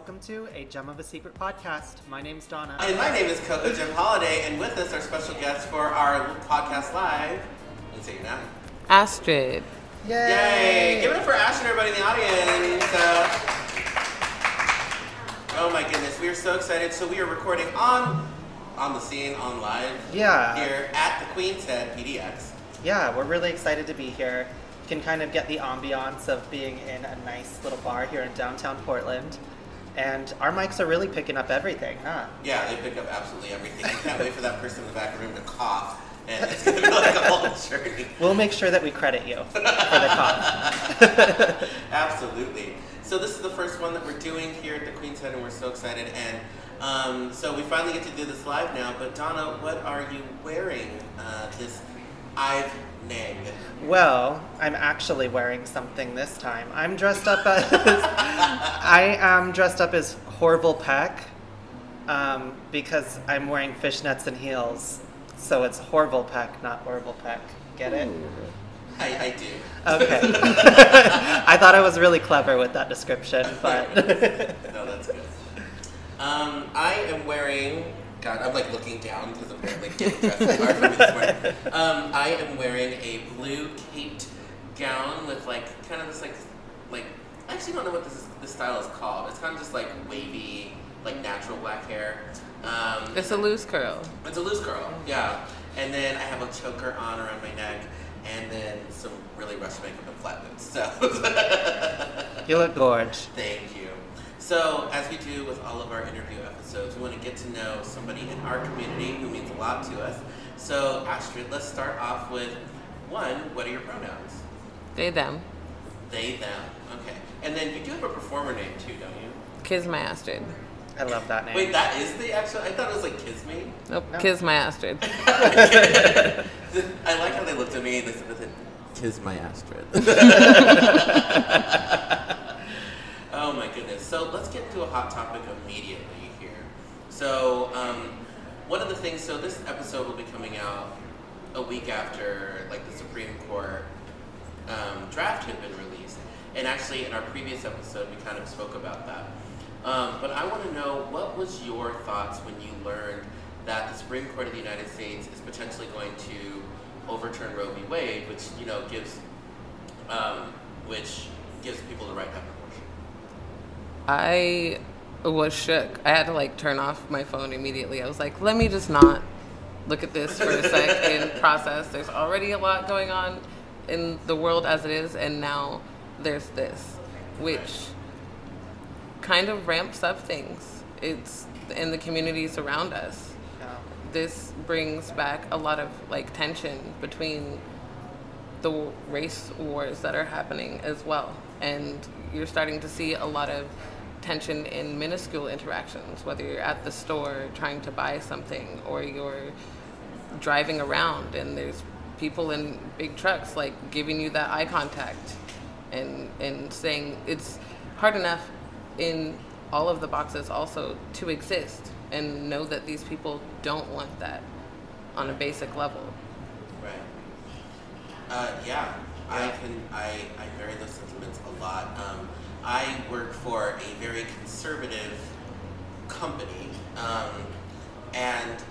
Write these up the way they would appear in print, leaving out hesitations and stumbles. welcome to A Gem of a Secret podcast. My name's Donna. And my name is Coco Jem Holiday, and with us, our special guest for our podcast live, let's say your name. Astrid. Yay! Yay! Give it up for Astrid, everybody in the audience. Oh my goodness, we are so excited. So we are recording on the scene, on live. Yeah. Here at the Queen's Head PDX. Yeah, we're really excited to be here. Can kind of get the ambiance of being in a nice little bar here in downtown Portland. And our mics are really picking up everything, huh? Yeah, they pick up absolutely everything. I can't wait for that person in the back room to cough. And it's going to be like a whole journey. We'll make sure that we credit you for the cough. Absolutely. So this is the first one that we're doing here at the Queen's Head, and we're so excited. And so we finally get to do this live now. But Donna, what are you wearing this evening? Well, I'm actually wearing something this time. I'm dressed up as Horvall Peck because I'm wearing fishnets and heels. So it's Horvall Peck, not Orville Peck. Get it? I do. Okay. I thought I was really clever with that description, but no, that's good. I am wearing. God, I'm like looking down because apparently getting dressed too hard for me this morning. I am wearing a blue caped gown with like kind of this like I actually don't know what this style is called. It's kind of just like wavy, like natural black hair. It's a loose curl. It's a loose curl, yeah. And then I have a choker on around my neck, and then some really rushed makeup and flat boots. So you look gorgeous. Thank you. So, as we do with all of our interview episodes, we want to get to know somebody in our community who means a lot to us. So, Astrid, let's start off with, one, what are your pronouns? They, them. They, them. Okay. And then you do have a performer name, too, don't you? KizMyAstrid. I love that name. Wait, that is the actual? I thought it was like Kiss Me. Nope, no. KizMyAstrid. I like how they looked at me and they said, KizMyAstrid. Oh my goodness. So let's get to a hot topic immediately here. So one of the things, so this episode will be coming out a week after like the Supreme Court draft had been released. And actually in our previous episode, we kind of spoke about that. But I want to know, what was your thoughts when you learned that the Supreme Court of the United States is potentially going to overturn Roe v. Wade, which, you know, gives people the right to have an abortion? I was shook. I had to like turn off my phone immediately. I was like, let me just not look at this for a sec and process. There's already a lot going on in the world as it is, and now there's this, which kind of ramps up things. It's in the communities around us. This brings back a lot of like tension between the race wars that are happening as well. And you're starting to see a lot of tension in minuscule interactions, whether you're at the store trying to buy something or you're driving around and there's people in big trucks like giving you that eye contact and saying it's hard enough in all of the boxes also to exist and know that these people don't want that on a basic level. Right. Yeah. I vary those sentiments a lot. I work for a very conservative company, and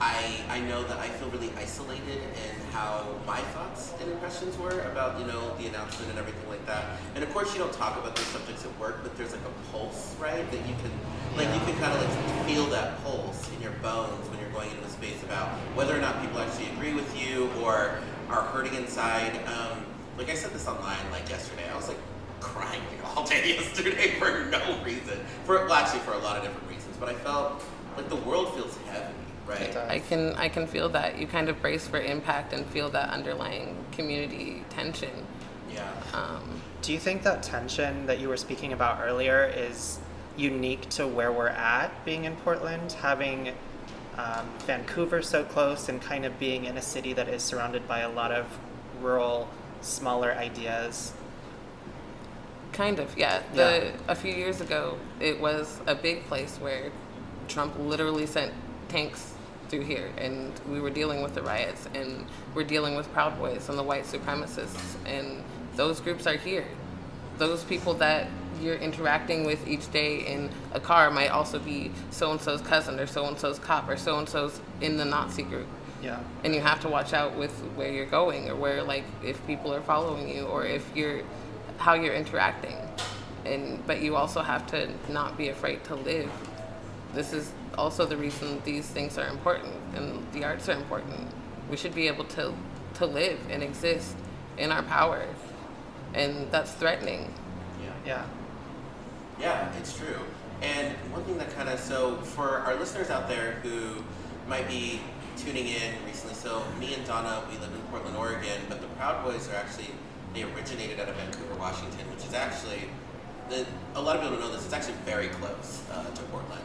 I know that I feel really isolated in how my thoughts and impressions were about, you know, the announcement and everything like that. And of course, you don't talk about those subjects at work, but there's like a pulse, right? That you can, like, you can kind of like feel that pulse in your bones when you're going into a space about whether or not people actually agree with you or are hurting inside. Like I said this online like yesterday. I was like crying like all day yesterday for no reason. For a lot of different reasons. But I felt like the world feels heavy, right? I can feel that. You kind of brace for impact and feel that underlying community tension. Yeah. Do you think that tension that you were speaking about earlier is unique to where we're at being in Portland, having Vancouver so close and kind of being in a city that is surrounded by a lot of rural, smaller ideas? Kind of, yeah. A few years ago, it was a big place where Trump literally sent tanks through here, and we were dealing with the riots, and we're dealing with Proud Boys and the white supremacists, and those groups are here. Those people that you're interacting with each day in a car might also be so-and-so's cousin or so-and-so's cop or so-and-so's in the Nazi group. Yeah. And you have to watch out with where you're going or where, like, if people are following you or if you're, how you're interacting. But you also have to not be afraid to live. This is also the reason these things are important and the arts are important. We should be able to live and exist in our power. And that's threatening. Yeah, it's true. And one thing that kind of, so for our listeners out there who might be tuning in recently, so me and Donna, we live in Portland, Oregon, but the Proud Boys are actually, they originated out of Vancouver, Washington, which is actually, a lot of people don't know this, it's actually very close to Portland.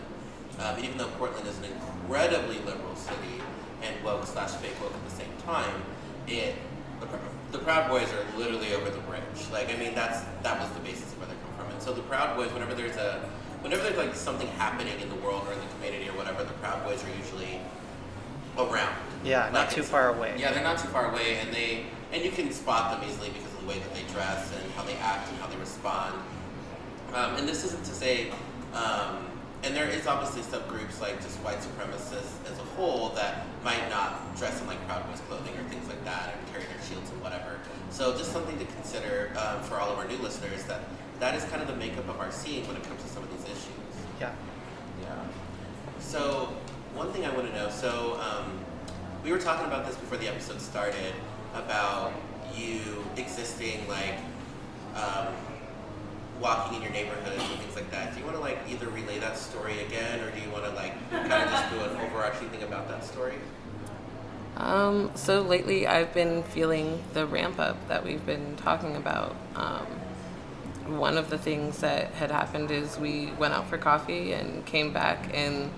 Even though Portland is an incredibly liberal city and woke/fake woke at the same time, the Proud Boys are literally over the bridge. Like, I mean, that was the basis of where they come from. And so the Proud Boys, whenever there's like something happening in the world or in the community or whatever, the Proud Boys are usually around. Yeah, like, not too far away. Yeah, they're not too far away, and you can spot them easily because of the way that they dress and how they act and how they respond. And this isn't to say, and there is obviously subgroups like just white supremacists as a whole that might not dress in like Proud Boys clothing or things like that and carry their shields and whatever. So just something to consider for all of our new listeners that is kind of the makeup of our scene when it comes to some of these issues. Yeah. So one thing I want to know, so we were talking about this before the episode started about you existing like walking in your neighborhood and things like that. Do you want to like either relay that story again, or do you want to like kind of just do an overarching thing about that story? So lately I've been feeling the ramp up that we've been talking about. One of the things that had happened is we went out for coffee and came back and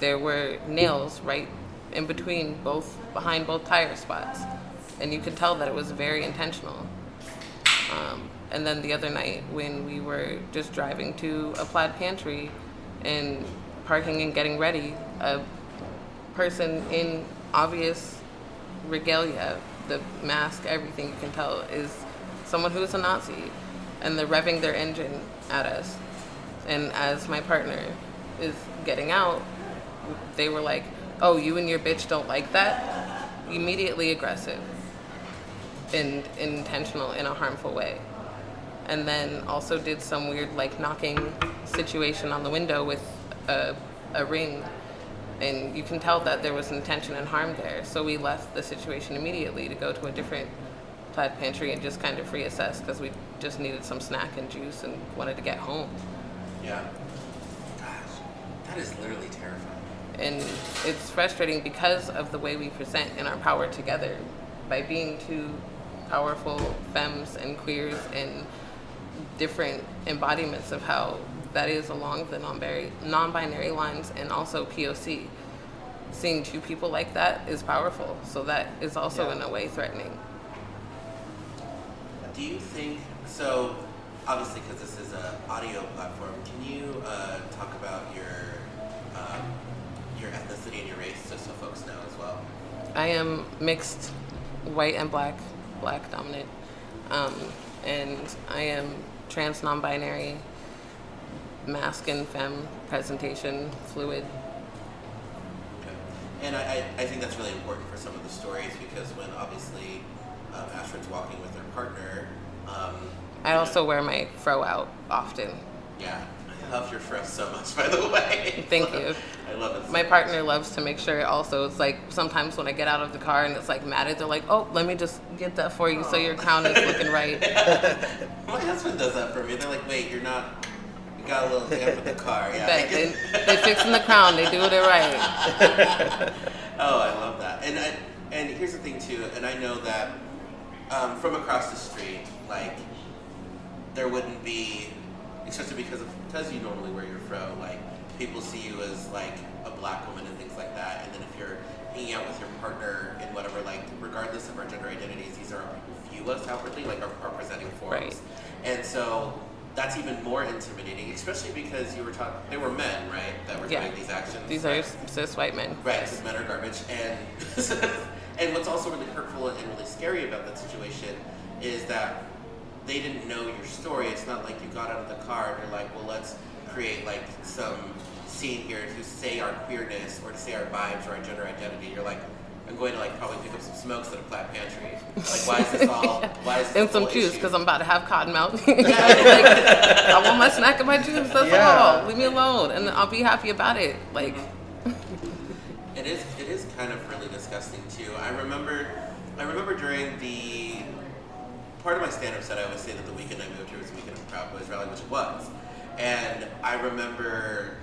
there were nails right in between behind both tire spots. And you could tell that it was very intentional. And then the other night when we were just driving to a Plaid Pantry and parking and getting ready, a person in obvious regalia, the mask, everything you can tell, is someone who is a Nazi. And they're revving their engine at us. And as my partner is getting out, they were like, "Oh, you and your bitch don't like that?" Immediately aggressive and intentional in a harmful way. And then also did some weird like knocking situation on the window with a ring. And you can tell that there was intention and harm there. So we left the situation immediately to go to a different Plaid Pantry and just kind of reassess because we just needed some snack and juice and wanted to get home. Yeah. Gosh, that is literally terrifying. And it's frustrating because of the way we present in our power together by being two powerful femmes and queers and different embodiments of how that is along the non-binary lines and also POC. Seeing two people like that is powerful, so that is also in a way threatening. Do you think, so obviously because this is an audio platform, can you talk about your ethnicity and your race so folks know as well? I am mixed white and black dominant, and I am trans non-binary, mask and femme presentation, fluid. Okay. And I think that's really important for some of the stories because when obviously Astrid's walking with her partner. I also wear my fro out often. Yeah, I love your fro so much, by the way. Thank you. I love it. So my partner loves to make sure also, it's like sometimes when I get out of the car and it's like matted, they're like, "Oh, let me just get that for you so your crown is looking right." My husband does that for me. They're like, "Wait, you're not. You got a little damp with the car." Yeah. They're fixing the crown. They do it right. Oh, I love that. And here's the thing too. And I know that from across the street, like there wouldn't be, especially because you normally wear your fro, like people see you as like a black woman and things like that. And then if you're hanging out with your partner and whatever, like regardless of our gender identities, these are people view us outwardly, like are presenting for us. And so that's even more intimidating, especially because you were talking, they were men, right, that were doing these actions. These are cis white men. Right, cis men are garbage. And what's also really hurtful and really scary about that situation is that they didn't know your story. It's not like you got out of the car and you're like, well, let's create like some scene here to say our queerness or to say our vibes or our gender identity. You're like, I'm going to like probably pick up some smokes at a Plaid Pantry. Like, why is this all? Why is this and some juice because I'm about to have cotton mouth. Like, I want my snack and my juice. That's all. Leave me alone, and I'll be happy about it. Like, it is kind of really disgusting too. I remember during the part of my stand-up set, I always say that the weekend I moved here was the weekend of Proud Boys rally, which it was. And I remember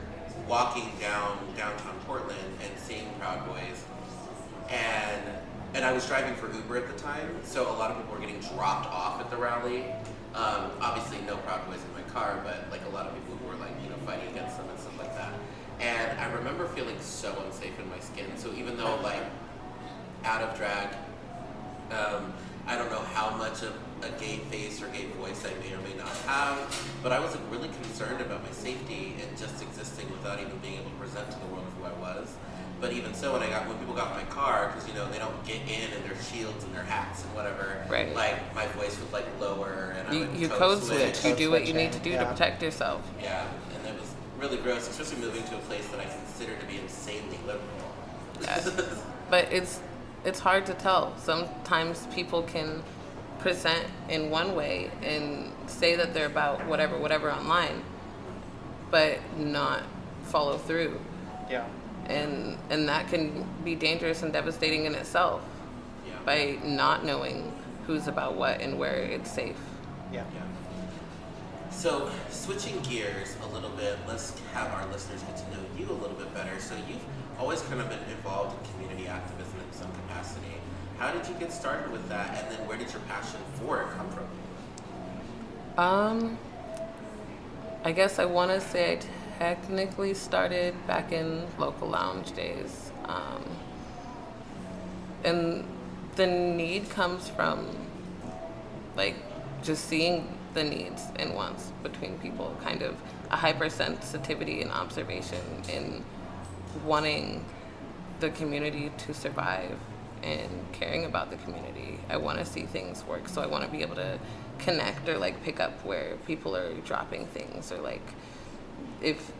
walking downtown Portland and seeing Proud Boys. And I was driving for Uber at the time, so a lot of people were getting dropped off at the rally. Obviously, no Proud Boys in my car, but like a lot of people who were like, you know, fighting against them and stuff like that. And I remember feeling so unsafe in my skin. So even though like out of drag, I don't know how much of a gay face or gay voice I may or may not have, but I was like, really concerned about my safety and just existing without even being able to present to the world who I was. But even so, when people got in my car, because you know they don't get in their shields and their hats and whatever, right. Like my voice was like lower, and you code switch. You do what you need to do to protect yourself. Yeah, and that was really gross, especially moving to a place that I consider to be insanely liberal. Yes. But it's hard to tell. Sometimes people can present in one way and say that they're about whatever online, but not follow through. Yeah. And that can be dangerous and devastating in itself by not knowing who's about what and where it's safe. Yeah. So switching gears a little bit, let's have our listeners get to know you a little bit better. So you've always kind of been involved in community activism in some capacity. How did you get started with that? And then where did your passion for it come from? I guess I want to say technically started back in Local Lounge days. And the need comes from like just seeing the needs and wants between people, kind of a hypersensitivity and observation in wanting the community to survive and caring about the community. I want to see things work, so I want to be able to connect or like pick up where people are dropping things, or like if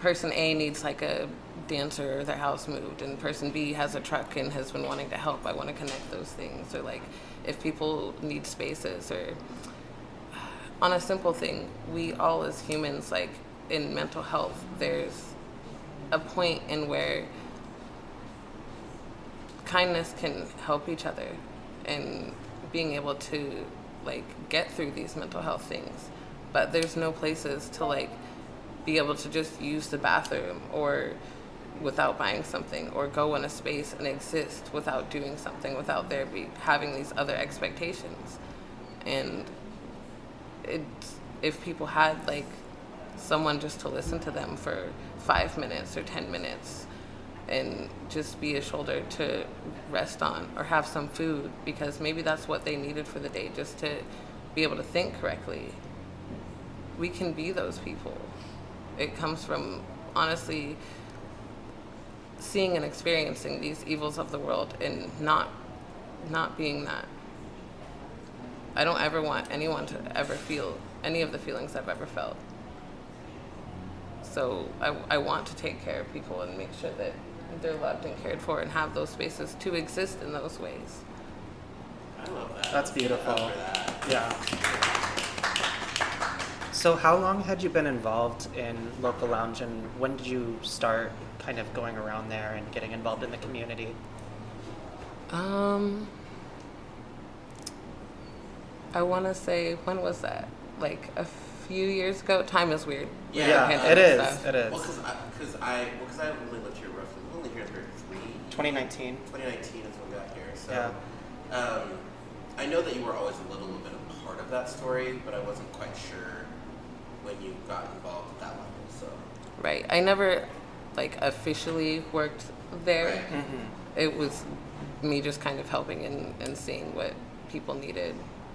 person A needs like a dancer or their house moved and person B has a truck and has been wanting to help, I want to connect those things. Or like if people need spaces, or on a simple thing, we all as humans, like in mental health, there's a point in where kindness can help each other, and being able to like get through these mental health things, but there's no places to like be able to just use the bathroom or without buying something, or go in a space and exist without doing something, without there be having these other expectations. And it's, if people had like someone just to listen to them for 5 minutes or 10 minutes and just be a shoulder to rest on, or have some food, because maybe that's what they needed for the day, just to be able to think correctly. We can be those people. It comes from, honestly, seeing and experiencing these evils of the world and not being that. I don't ever want anyone to ever feel any of the feelings I've ever felt. So I want to take care of people and make sure that they're loved and cared for and have those spaces to exist in those ways. I love that. That's beautiful. Yeah. So how long had you been involved in Local Lounge, and when did you start kind of going around there and getting involved in the community? I want to say, when was that? Like a few years ago? Time is weird. Yeah, it is. Stuff. It is. Well, because I only lived here roughly. I'm only here for 2019. 2019 is when we got here. So yeah. I know that you were always a little bit a part of that story, but I wasn't quite sure when you got involved at that level, so. Right, I never like officially worked there. Right. Mm-hmm. It was me just kind of helping and seeing what people needed,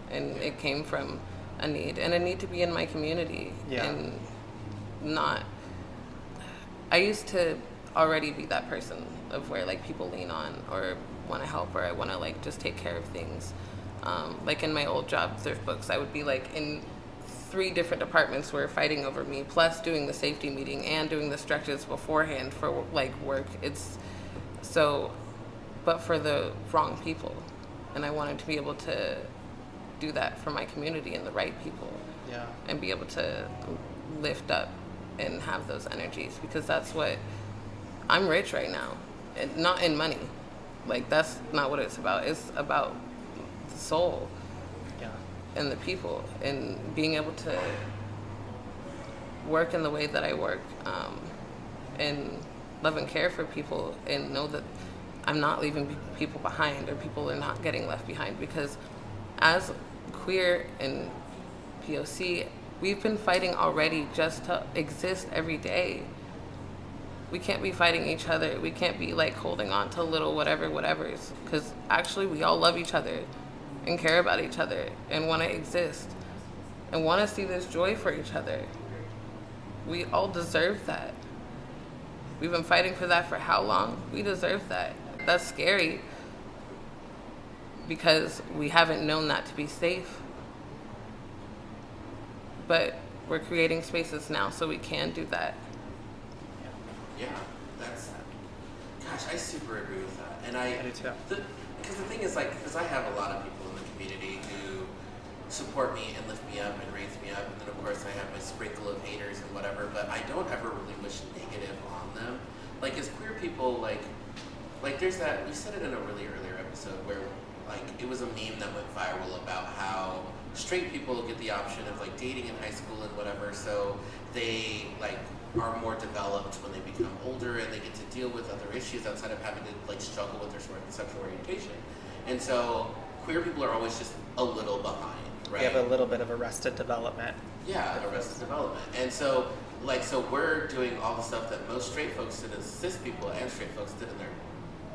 and it came from a need to be in my community. Yeah. And not, I used to already be that person of where like people lean on or want to help, or I want to like just take care of things. Like in my old job, Thrift Books, I would be like in 3 different departments were fighting over me, plus doing the safety meeting and doing the stretches beforehand for like work. It's so, but for the wrong people. And I wanted to be able to do that for my community and the right people. Yeah. And be able to lift up and have those energies, because that's what, I'm rich right now, and not in money. Like, that's not what it's about. It's about the soul. Yeah. And the people, and being able to work in the way that I work, and love and care for people, and know that I'm not leaving people behind, or people are not getting left behind, because as queer and POC, we've been fighting already just to exist every day. We can't be fighting each other. We can't be like holding on to little whatever's, because actually we all love each other and care about each other and want to exist and want to see this joy for each other. We all deserve that. We've been fighting for that for how long? We deserve that. That's scary because we haven't known that to be safe. But we're creating spaces now so we can do that. Yeah, that's, gosh, I super agree with that. And I do too. Because the thing is, like, because I have a lot of people in the community who support me and lift me up and raise me up, and then of course I have my sprinkle of haters and whatever, but I don't ever really wish negative on them. Like, as queer people, like there's that, we said it in a really earlier episode where, like, it was a meme that went viral about how straight people get the option of, like, dating in high school and whatever, so they, like, are more developed when they become older and they get to deal with other issues outside of having to, like, struggle with their sexual orientation. And so queer people are always just a little behind, right? They have a little bit of arrested development. Yeah, arrested development. And so, like, so we're doing all the stuff that most straight folks did, as cis people and straight folks did in their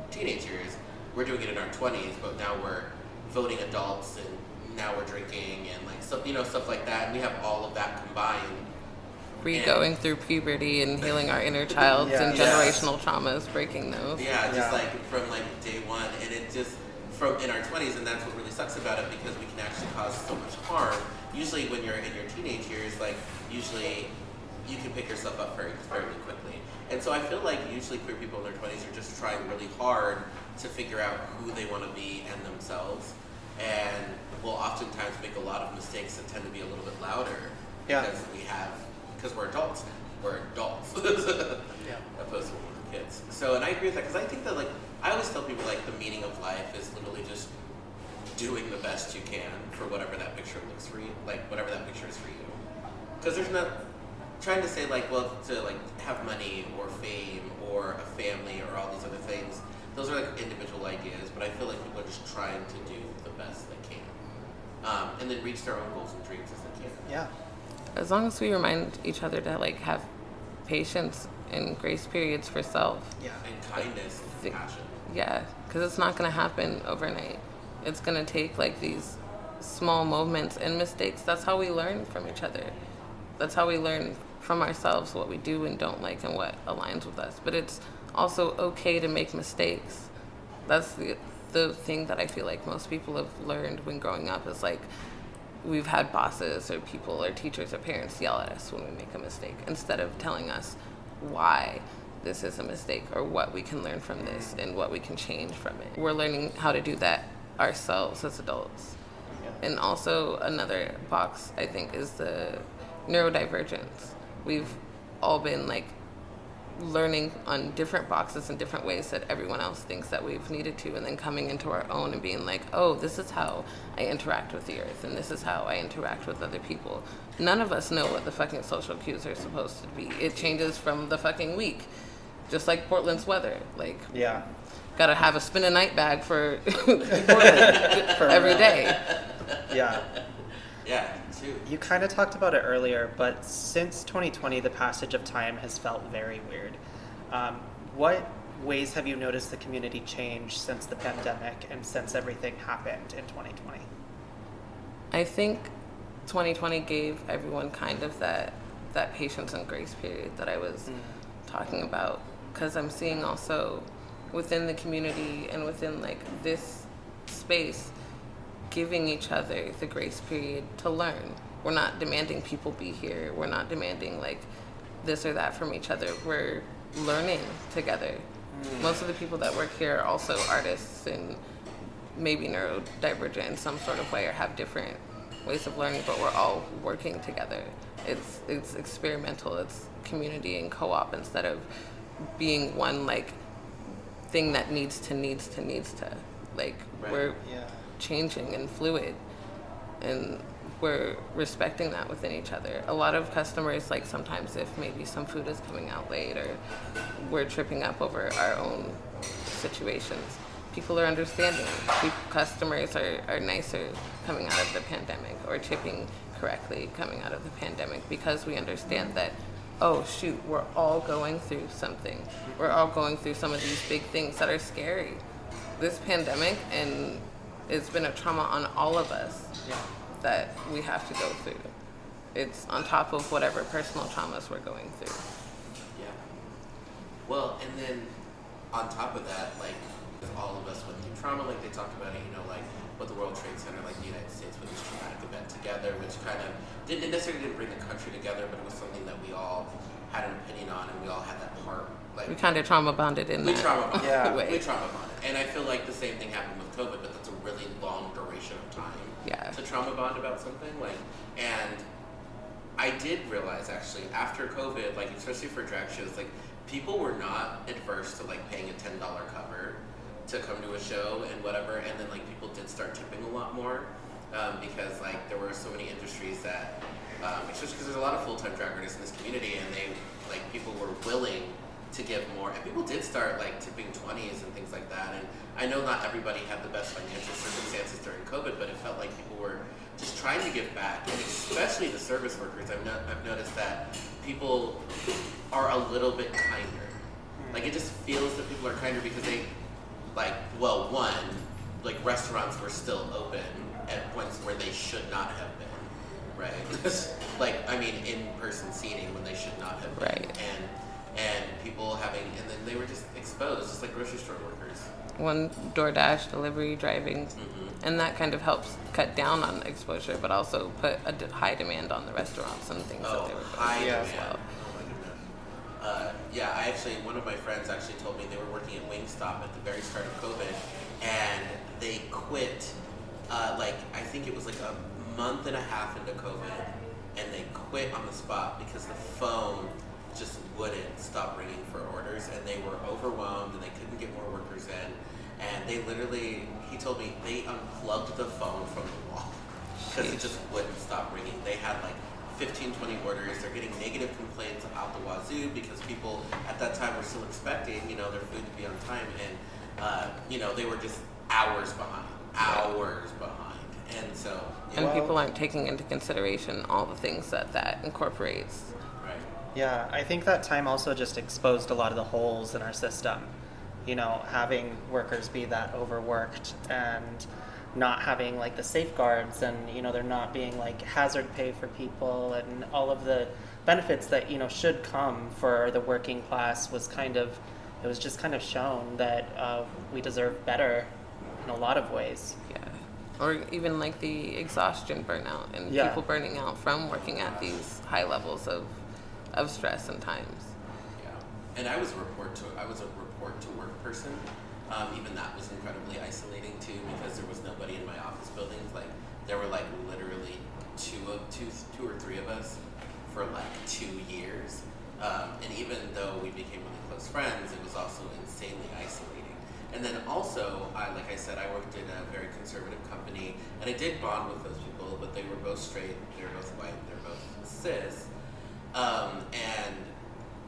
teenage years. We're doing it in our 20s, but now we're voting adults and now we're drinking and, like, so, you know, stuff like that. And we have all of that combined. Going through puberty and healing our inner childs and generational traumas, breaking those. Yeah, just like from like day one, and it just from in our 20s, and that's what really sucks about it, because we can actually cause so much harm. Usually, when you're in your teenage years, like usually you can pick yourself up fairly quickly. And so I feel like usually queer people in their 20s are just trying really hard to figure out who they want to be and themselves, and will oftentimes make a lot of mistakes that tend to be a little bit louder because we have. Because we're adults now. We're adults. Opposed to when we were kids. So, and I agree with that, because I think that, like, I always tell people, like, the meaning of life is literally just doing the best you can for whatever that picture looks for you, like, whatever that picture is for you. Because there's not trying to say, like, well, to, like, have money or fame or a family or all these other things. Those are, like, individual ideas, but I feel like people are just trying to do the best they can. And then reach their own goals and dreams as they can. Yeah. As long as we remind each other to, like, have patience and grace periods for self. Yeah, and kindness and compassion. Yeah, because it's not going to happen overnight. It's going to take, like, these small moments and mistakes. That's how we learn from each other. That's how we learn from ourselves what we do and don't like and what aligns with us. But it's also okay to make mistakes. That's the thing that I feel like most people have learned when growing up is, like, we've had bosses or people or teachers or parents yell at us when we make a mistake instead of telling us why this is a mistake or what we can learn from this and what we can change from it. We're learning how to do that ourselves as adults. Yeah. And also another box, I think, is the neurodivergence. We've all been, like, learning on different boxes in different ways that everyone else thinks that we've needed to, and then coming into our own and being like, oh, this is how I interact with the earth, and this is how I interact with other people. None of us know what the fucking social cues are supposed to be. It changes from the fucking week, just like Portland's weather. Like, yeah, gotta have a spin a night bag for Portland every day. Yeah. Yeah, too. You kind of talked about it earlier, but since 2020, the passage of time has felt very weird. What ways have you noticed the community change since the pandemic and since everything happened in 2020? I think 2020 gave everyone kind of that patience and grace period that I was talking about, because I'm seeing also within the community and within, like, this space giving each other the grace period to learn. We're not demanding people be here. We're not demanding like this or that from each other. We're learning together. Most of the people that work here are also artists and maybe neurodivergent in some sort of way or have different ways of learning, but we're all working together. It's experimental, it's community and co-op instead of being one like thing that needs to. Like right. We're changing and fluid and we're respecting that within each other. A lot of customers, like sometimes if maybe some food is coming out late or we're tripping up over our own situations, people are understanding. Customers are nicer coming out of the pandemic or tipping correctly coming out of the pandemic because we understand that, oh shoot, we're all going through something. We're all going through some of these big things that are scary. This pandemic, and it's been a trauma on all of us. Yeah. That we have to go through. It's on top of whatever personal traumas we're going through. Yeah. Well, and then on top of that, like all of us went through trauma, like they talked about it, you know, like with the World Trade Center, like the United States with this traumatic event together, which kind of didn't necessarily bring the country together, but it was something that we all had an opinion on and we all had that part. Like, we kind of trauma bonded in that. We trauma bonded. And I feel like the same thing happened with COVID, but that's a really long duration of time. Yeah. To trauma bond about something, like, and I did realize actually after COVID, like especially for drag shows, like people were not adverse to like paying a $10 cover to come to a show and whatever, and then like people did start tipping a lot more because like there were so many industries that, especially because there's a lot of full-time drag artists in this community, and they like people were willing to give more, and people did start like tipping 20s and things like that. And I know not everybody had the best financial circumstances during COVID, but it felt like people were just trying to give back, and especially the service workers. I've noticed that people are a little bit kinder. Like it just feels that people are kinder because they, like, well, one, like restaurants were still open at points where they should not have been, right? Like, I mean, in-person seating when they should not have been, right? And people having, and then they were just exposed, just like grocery store workers. One, DoorDash, delivery, driving, and that kind of helps cut down on exposure, but also put a high demand on the restaurants and things that they were doing as well. Oh my goodness. Yeah, I actually, one of my friends actually told me they were working at Wingstop at the very start of COVID, and they quit, like, I think it was like a month and a half into COVID, and they quit on the spot because the phone just wouldn't stop ringing for orders, and they were overwhelmed and they couldn't get more workers in, and they literally, he told me, they unplugged the phone from the wall because it just wouldn't stop ringing. They had like 15-20 orders. They're getting negative complaints out the wazoo because people at that time were still expecting, you know, their food to be on time, and you know, they were just hours behind. And so, and people aren't taking into consideration all the things that incorporates. Yeah, I think that time also just exposed a lot of the holes in our system. You know, having workers be that overworked and not having like the safeguards, and you know, there not being like hazard pay for people and all of the benefits that, you know, should come for the working class was kind of, it was just kind of shown that we deserve better in a lot of ways. Yeah. Or even like the exhaustion burnout and people burning out from working at these high levels of stress sometimes. Yeah. And I was a report to work person. Even that was incredibly isolating too, because there was nobody in my office buildings. Like there were like literally two or three of us for like 2 years. And even though we became really close friends, it was also insanely isolating. And then also, like I said, I worked in a very conservative company, and I did bond with those people, but they were both straight, they were both white, they were both cis. And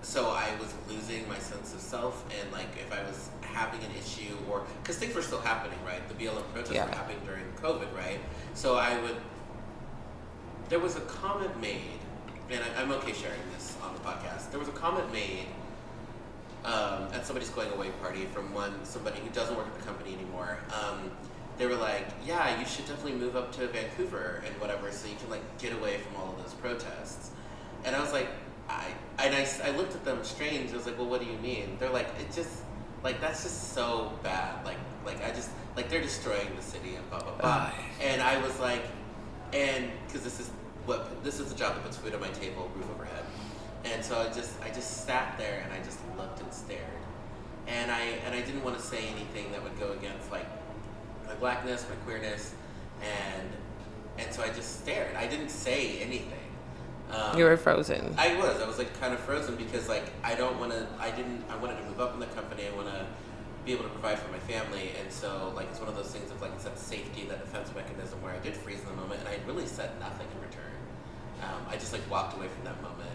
so I was losing my sense of self, and like if I was having an issue, or because things were still happening, right? The BLM protests were happening during COVID, right? So there was a comment made, and I'm okay sharing this on the podcast. There was a comment made at somebody's going away party from somebody who doesn't work at the company anymore. They were like, yeah, you should definitely move up to Vancouver and whatever, so you can like get away from all of those protests. And I was like, I looked at them strange. I was like, well, what do you mean? They're like, it just, Like, that's just so bad. Like I just, like, they're destroying the city and blah, blah, blah. And I was like, and, because this is the job that puts food on my table, roof over head. And so I just sat there and I just looked and stared. And I didn't want to say anything that would go against, like, my blackness, my queerness, and so I just stared. I didn't say anything. You were frozen. I was like kind of frozen because like I wanted to move up in the company. I want to be able to provide for my family, and so like it's one of those things of like it's that safety, that defense mechanism where I did freeze in the moment and I really said nothing in return. I just like walked away from that moment,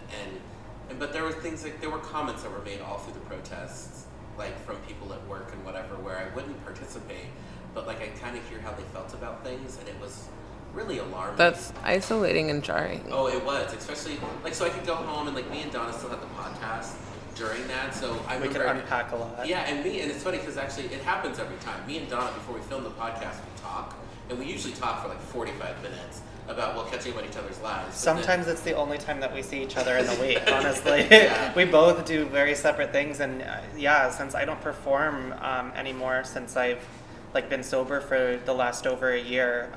and but there were things like there were comments that were made all through the protests, like from people at work and whatever, where I wouldn't participate, but like I kind of hear how they felt about things, and it was really alarming. That's isolating and jarring. Oh, it was, especially like so I could go home and like me and Donna still had the podcast during that, so I remember, we could unpack a lot. Yeah, and it's funny because actually it happens every time. Me and Donna before we film the podcast we talk, and we usually talk for like 45 minutes about we'll catching on each other's lives. Sometimes it's the only time that we see each other in the week. Honestly, yeah. We both do very separate things, and yeah, since I don't perform anymore, since I've like been sober for the last over a year,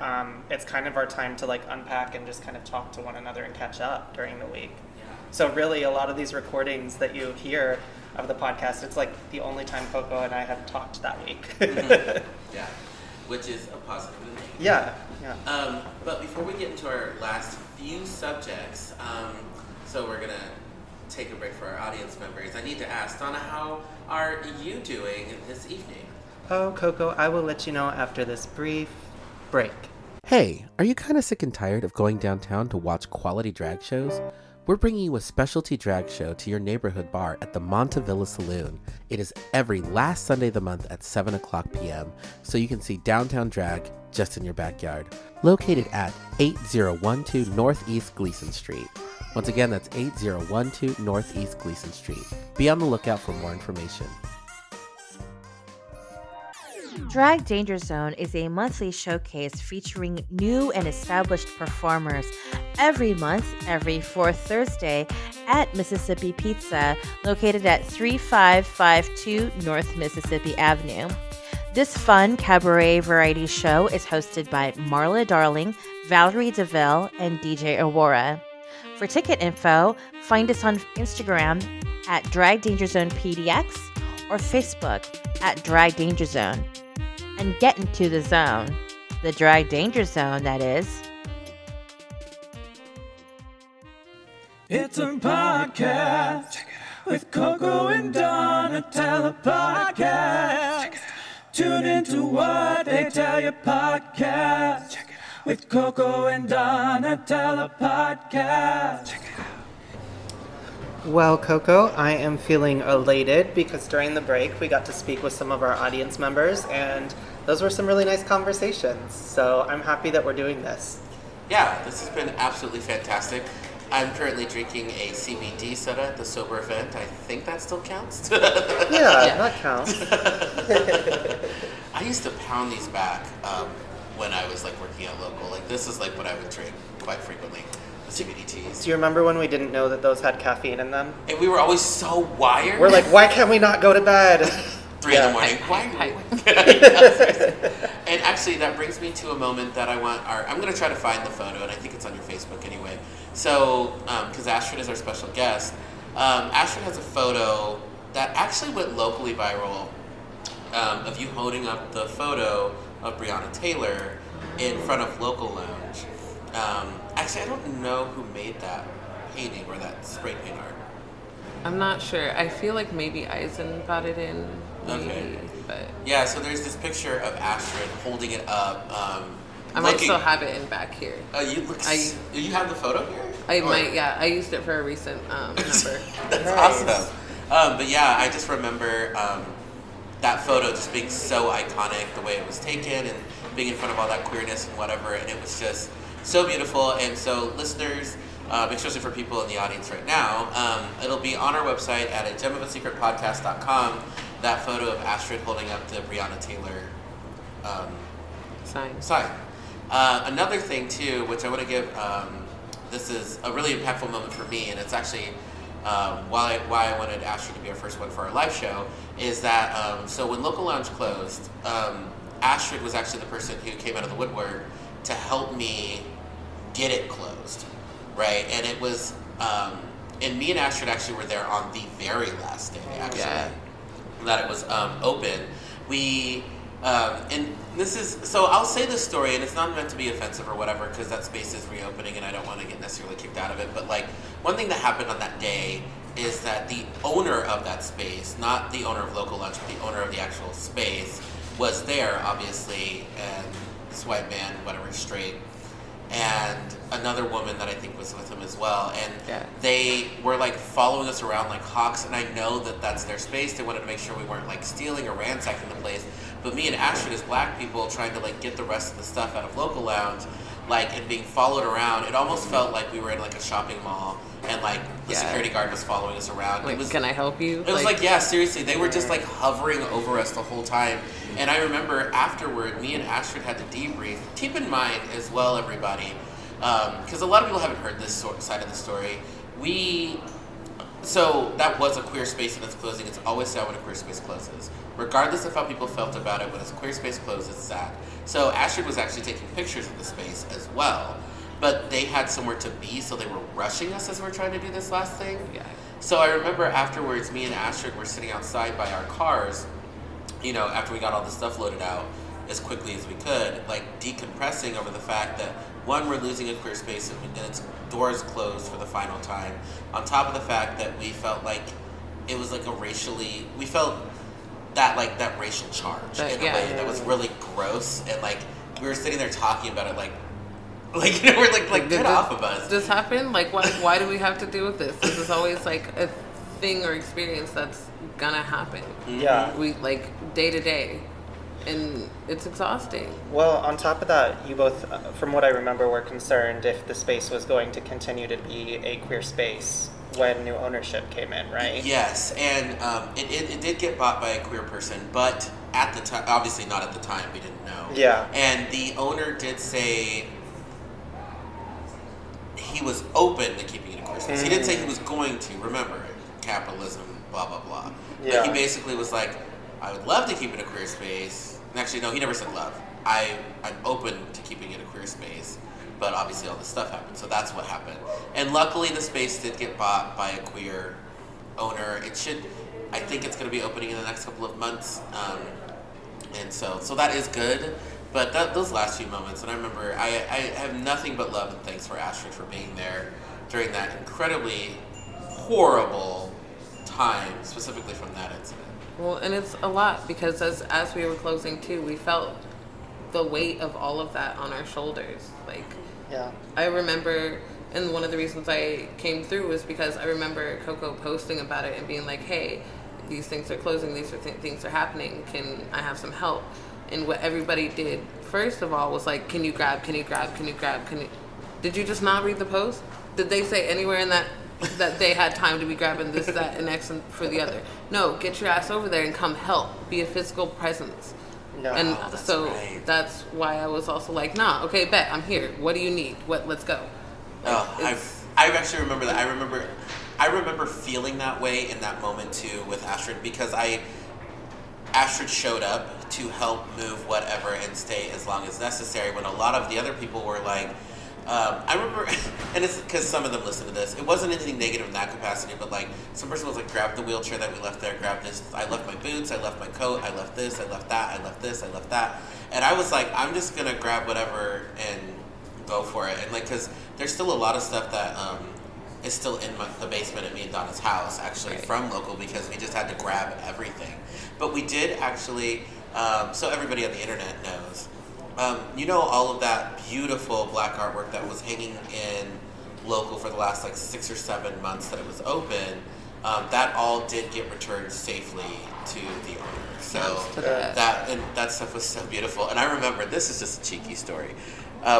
it's kind of our time to like unpack and just kind of talk to one another and catch up during the week. Yeah. So really a lot of these recordings that you hear of the podcast, it's like the only time Coco and I have talked that week. Mm-hmm. Yeah, which is a positive and a negative. Yeah. But before we get into our last few subjects, so we're gonna take a break for our audience members. I need to ask, Donna, how are you doing this evening? Oh, Coco, I will let you know after this brief break. Hey, are you kind of sick and tired of going downtown to watch quality drag shows? We're bringing you a specialty drag show to your neighborhood bar at the Montavilla Saloon. It is every last Sunday of the month at 7 o'clock p.m., so you can see downtown drag just in your backyard. Located at 8012 Northeast Gleason Street. Once again, that's 8012 Northeast Gleason Street. Be on the lookout for more information. Drag Danger Zone is a monthly showcase featuring new and established performers every month, every fourth Thursday at Mississippi Pizza, located at 3552 North Mississippi Avenue. This fun cabaret variety show is hosted by Marla Darling, Valerie DeVille, and DJ Awara. For ticket info, find us on Instagram at Drag Danger Zone PDX or Facebook at Drag Danger Zone. And get into the zone. The Drag Danger Zone, that is. It's a podcast. Check it out. With Coco and Donna, tell a podcast. Check it out. Tune into what they tell your podcast. Check it out. With Coco and Donna, tell a podcast. Check it out. Well, Coco, I am feeling elated because during the break we got to speak with some of our audience members, and those were some really nice conversations, so I'm happy that we're doing this. Yeah, this has been absolutely fantastic. I'm currently drinking a CBD soda at the sober event. I think that still counts. Yeah, that counts. I used to pound these back when I was like working at Local. Like this is like what I would drink quite frequently, the CBD teas. Do you remember when we didn't know that those had caffeine in them? And we were always so wired. We're like, why can't we not go to bed? 3 in the morning. And actually, that brings me to a moment that I'm going to try to find the photo, and I think it's on your Facebook anyway. So, because Astrid is our special guest, Astrid has a photo that actually went locally viral of you holding up the photo of Breonna Taylor in front of Local Lounge. Actually, I don't know who made that painting or that spray paint art. I'm not sure. I feel like maybe Eisen got it in. Okay. But yeah, so there's this picture of Astrid holding it up. I might still have it in back here. You have the photo here? Might, yeah. I used it for a recent number. That's awesome. But yeah, I just remember that photo just being so iconic, the way it was taken and being in front of all that queerness and whatever. And it was just so beautiful. And so listeners, especially for people in the audience right now, it'll be on our website at agemaofasecretpodcast.com. That photo of Astrid holding up the Breonna Taylor sign. Another thing, too, which I want to give, this is a really impactful moment for me, and it's actually why I wanted Astrid to be our first one for our live show, is that so when Local Lounge closed, Astrid was actually the person who came out of the woodwork to help me get it closed, right? And it was, and me and Astrid actually were there on the very last day, actually, that it was open. We, and this is, so I'll say this story, and it's not meant to be offensive or whatever, because that space is reopening and I don't want to get necessarily kicked out of it, but like, one thing that happened on that day is that the owner of that space, not the owner of Local Lounge, but the owner of the actual space, was there, obviously, and this white man, whatever, straight, and another woman that I think was with him as well, and they were like following us around like hawks, and I know that that's their space. They wanted to make sure we weren't like stealing or ransacking the place, but me and Astrid as black people trying to like get the rest of the stuff out of Local Lounge, like, and being followed around, it almost felt like we were in like a shopping mall, and like the security guard was following us around. Like, it was, can I help you? It was like, yeah, seriously, they were just like hovering over us the whole time. And I remember afterward, me and Astrid had to debrief. Keep in mind as well, everybody, because a lot of people haven't heard this side of the story. So that was a queer space and it's closing. It's always sad when a queer space closes. Regardless of how people felt about it, when a queer space closes, it's sad. So Astrid was actually taking pictures of the space as well. But they had somewhere to be, so they were rushing us as we were trying to do this last thing. Yeah. So I remember afterwards, me and Astrid were sitting outside by our cars, you know, after we got all the stuff loaded out as quickly as we could, like decompressing over the fact that, one, we're losing a queer space and its doors closed for the final time, on top of the fact that we felt like it was like a racially, we felt that like that racial charge in a way that was really gross, and like we were sitting there talking about it like, you know, we're like get off of us. This happened? Like, why do we have to deal with this? This is always, like, a thing or experience that's gonna happen. Yeah. We, like, day to day. And it's exhausting. Well, on top of that, you both, from what I remember, were concerned if the space was going to continue to be a queer space when new ownership came in, right? Yes, and it did get bought by a queer person, but at the time, obviously not at the time, we didn't know. Yeah. And the owner did say he was open to keeping it a queer space. He didn't say he was going to. Remember, capitalism, blah, blah, blah. Yeah. But he basically was like, I would love to keep it a queer space. And actually, no, he never said love. I'm open to keeping it a queer space. But obviously all this stuff happened. So that's what happened. And luckily, the space did get bought by a queer owner. It should, I think it's going to be opening in the next couple of months. And so that is good. But those last few moments, and I remember, I have nothing but love and thanks for Astrid for being there during that incredibly horrible time, specifically from that incident. Well, and it's a lot, because as we were closing, too, we felt the weight of all of that on our shoulders. Like, yeah. I remember, and one of the reasons I came through was because I remember Coco posting about it and being like, hey, these things are closing, these things are happening, can I have some help? And what everybody did, first of all, was like, can you grab? Did you just not read the post? Did they say anywhere in that they had time to be grabbing this, that, and X for the other? No, get your ass over there and come help. Be a physical presence. No, and that's so right. That's why I was also like, nah, okay, bet, I'm here. What do you need? Let's go. Like, I actually remember that. I remember feeling that way in that moment, too, with Astrid, because Astrid showed up to help move whatever and stay as long as necessary, when a lot of the other people were like, I remember, and it's because some of them listen to this, it wasn't anything negative in that capacity, but like some person was like, grab the wheelchair that we left there, grab this, I left my boots, I left my coat, I left this, I left that, I left this, I left that, and I was like, I'm just gonna grab whatever and go for it, and like, because there's still a lot of stuff that is still in the basement at me and Donna's house, actually, right, from Local, because we just had to grab everything. But we did actually, so everybody on the internet knows, you know, all of that beautiful black artwork that was hanging in Local for the last like 6 or 7 months that it was open, that all did get returned safely to the owner. So that stuff was so beautiful. And I remember, this is just a cheeky story,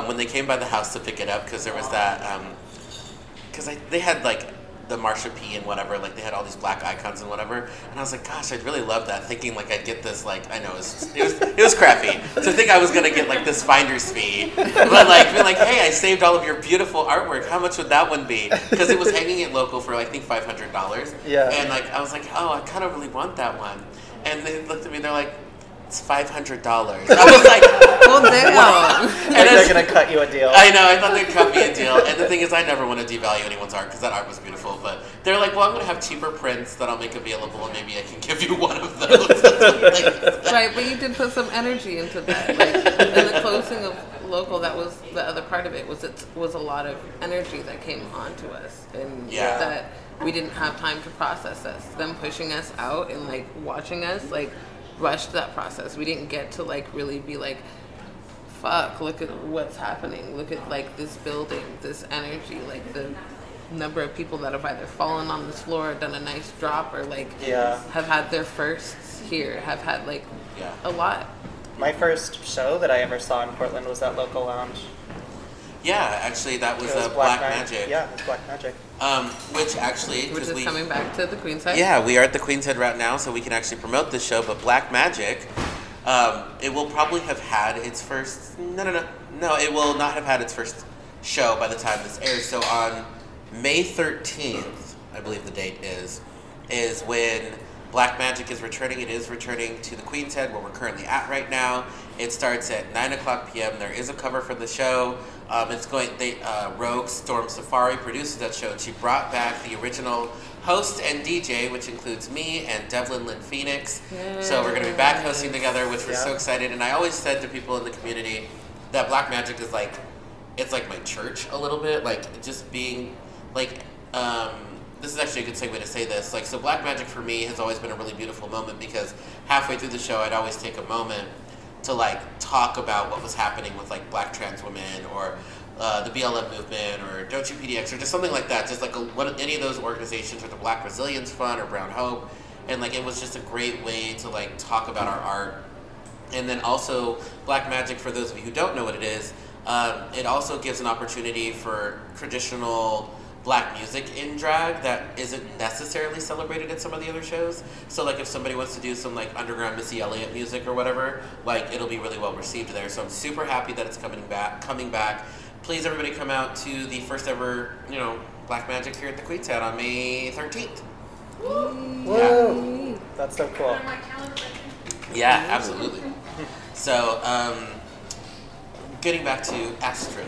when they came by the house to pick it up, because there was that... because they had, like, the Marsha P and whatever, like they had all these black icons and whatever, and I was like, gosh, I'd really love that, thinking like I'd get this, like, I know it was crappy to think I was gonna get like this finder's fee, but like being like, hey, I saved all of your beautiful artwork, how much would that one be? Because it was hanging at Local for I think $500. Yeah. And like I was like, oh, I kind of really want that one, and they looked at me and they're like, it's $500. I was like, well, damn. Wow. And they're going to cut you a deal. I know. I thought they'd cut me a deal. And the thing is, I never want to devalue anyone's art because that art was beautiful. But they're like, well, I'm going to have cheaper prints that I'll make available, and maybe I can give you one of those. Right. But you did put some energy into that. Like, in the closing of Local, that was the other part of it, was it was a lot of energy that came onto us. And yeah. That we didn't have time to process us. Them pushing us out and, like, watching us, like, rushed that process. We didn't get to like really be like, fuck, look at what's happening, look at like this building, this energy, like the number of people that have either fallen on this floor or done a nice drop or like have had their firsts here, have had like a lot. My first show that I ever saw in Portland was at Local Lounge. Yeah, actually that was Black Magic. Yeah, it was Black Magic. Which actually, because we coming back to the Queen's Head. Yeah, we are at the Queen's Head right now, so we can actually promote this show. But Black Magic, it will probably have had its first. No, it will not have had its first show by the time this airs. So on May 13th, I believe the date is when Black Magic is returning. It is returning to the Queen's Head, where we're currently at right now. It starts at 9:00 p.m. There is a cover for the show. It's going. Rogue Storm Safari produces that show, and she brought back the original host and DJ, which includes me and Devlin Lynn Phoenix. Yay. So we're going to be back hosting together, which we're so excited. And I always said to people in the community that Black Magic is like, it's like my church a little bit. Like just being, like, this is actually a good segue to say this. Like, so Black Magic for me has always been a really beautiful moment because halfway through the show, I'd always take a moment to like talk about what was happening with like black trans women or the BLM movement or Don't You PDX or just something like that, just like any of those organizations or the Black Resilience Fund or Brown Hope, and like it was just a great way to like talk about our art. And then also Black Magic, for those of you who don't know what it is, it also gives an opportunity for traditional black music in drag that isn't necessarily celebrated at some of the other shows. So like if somebody wants to do some like underground Missy Elliott music or whatever, like it'll be really well received there. So I'm super happy that it's coming back. Please everybody come out to the first ever, Black Magic here at the Queen's Head on May 13th. Woo! Yeah. That's so cool. Yeah, absolutely. So, getting back to Astrid,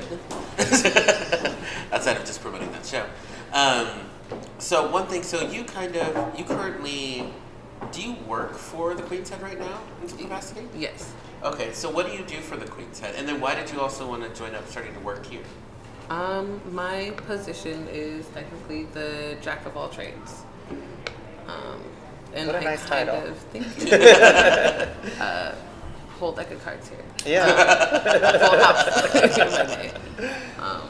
outside of just promoting that show. So one thing, so do you work for the Queen's Head right now in some capacity? Yes. Okay, so what do you do for the Queen's Head? And then why did you also want to join up starting to work here? My position is technically the jack of all trades. And what a nice title. Thank you. Whole deck of cards here. Yeah. Full house.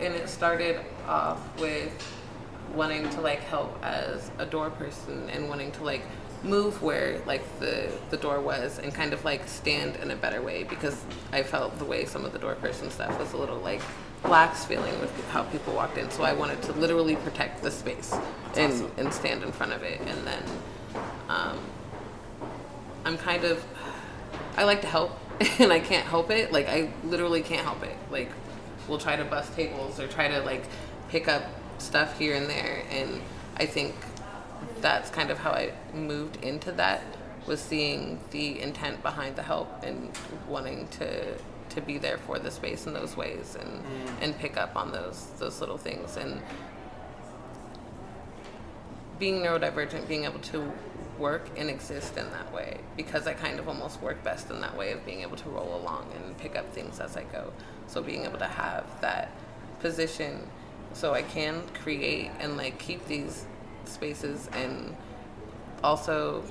And it started off with wanting to like help as a door person and wanting to like move where like the door was and kind of like stand in a better way, because I felt the way some of the door person stuff was a little like lax feeling with how people walked in. So I wanted to literally protect the space. That's awesome. And stand in front of it. And then I like to help, and I can't help it. Like, I literally can't help it. Like, we'll try to bust tables or try to, like, pick up stuff here and there. And I think that's kind of how I moved into that, was seeing the intent behind the help and wanting to be there for the space in those ways and pick up on those little things. And being neurodivergent, being able to work and exist in that way, because I kind of almost work best in that way of being able to roll along and pick up things as I go. So being able to have that position so I can create and like keep these spaces, and also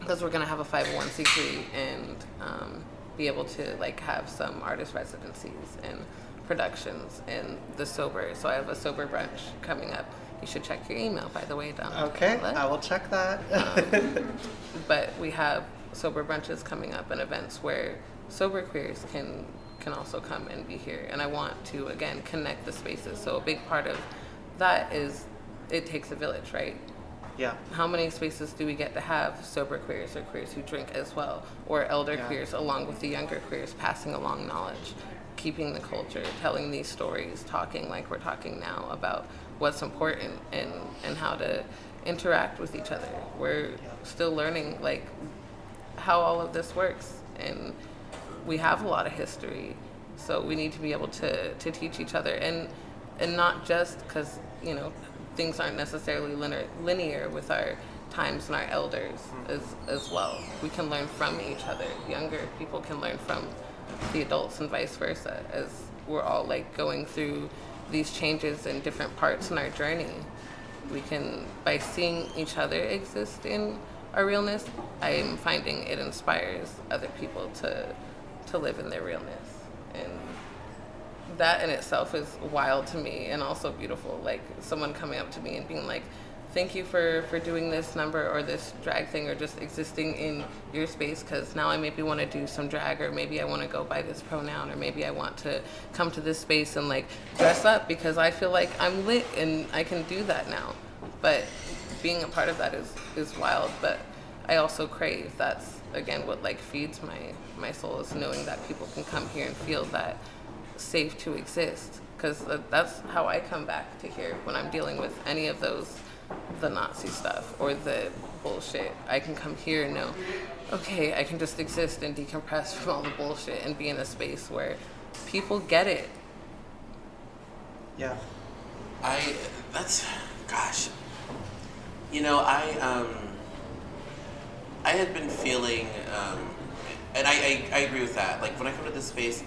because we're going to have a 501c3 and be able to like have some artist residencies and productions and the sober. So I have a sober brunch coming up. You should check your email, by the way, Dom. Okay, I will check that. But we have sober brunches coming up and events where sober queers can also come and be here. And I want to, again, connect the spaces. So a big part of that is, it takes a village, right? Yeah. How many spaces do we get to have sober queers or queers who drink as well, or elder queers along with the younger queers passing along knowledge, keeping the culture, telling these stories, talking like we're talking now about what's important and how to interact with each other. We're still learning like how all of this works, and we have a lot of history, so we need to be able to teach each other, and not just because, you know, things aren't necessarily linear with our times and our elders as well. We can learn from each other. Younger people can learn from the adults and vice versa, as we're all like going through these changes in different parts in our journey. We can, by seeing each other exist in our realness, I'm finding it inspires other people to live in their realness. And that in itself is wild to me, and also beautiful. Like someone coming up to me and being like, thank you for doing this number or this drag thing or just existing in your space, because now I maybe want to do some drag, or maybe I want to go by this pronoun, or maybe I want to come to this space and like dress up because I feel like I'm lit and I can do that now. But being a part of that is wild, but I also crave. That's again what like feeds my soul, is knowing that people can come here and feel that safe to exist, because that's how I come back to here when I'm dealing with any of those, the Nazi stuff or the bullshit. I can come here and know, okay, I can just exist and decompress from all the bullshit and be in a space where people get it. Yeah. I had been feeling, and I agree with that. Like when I come to this space,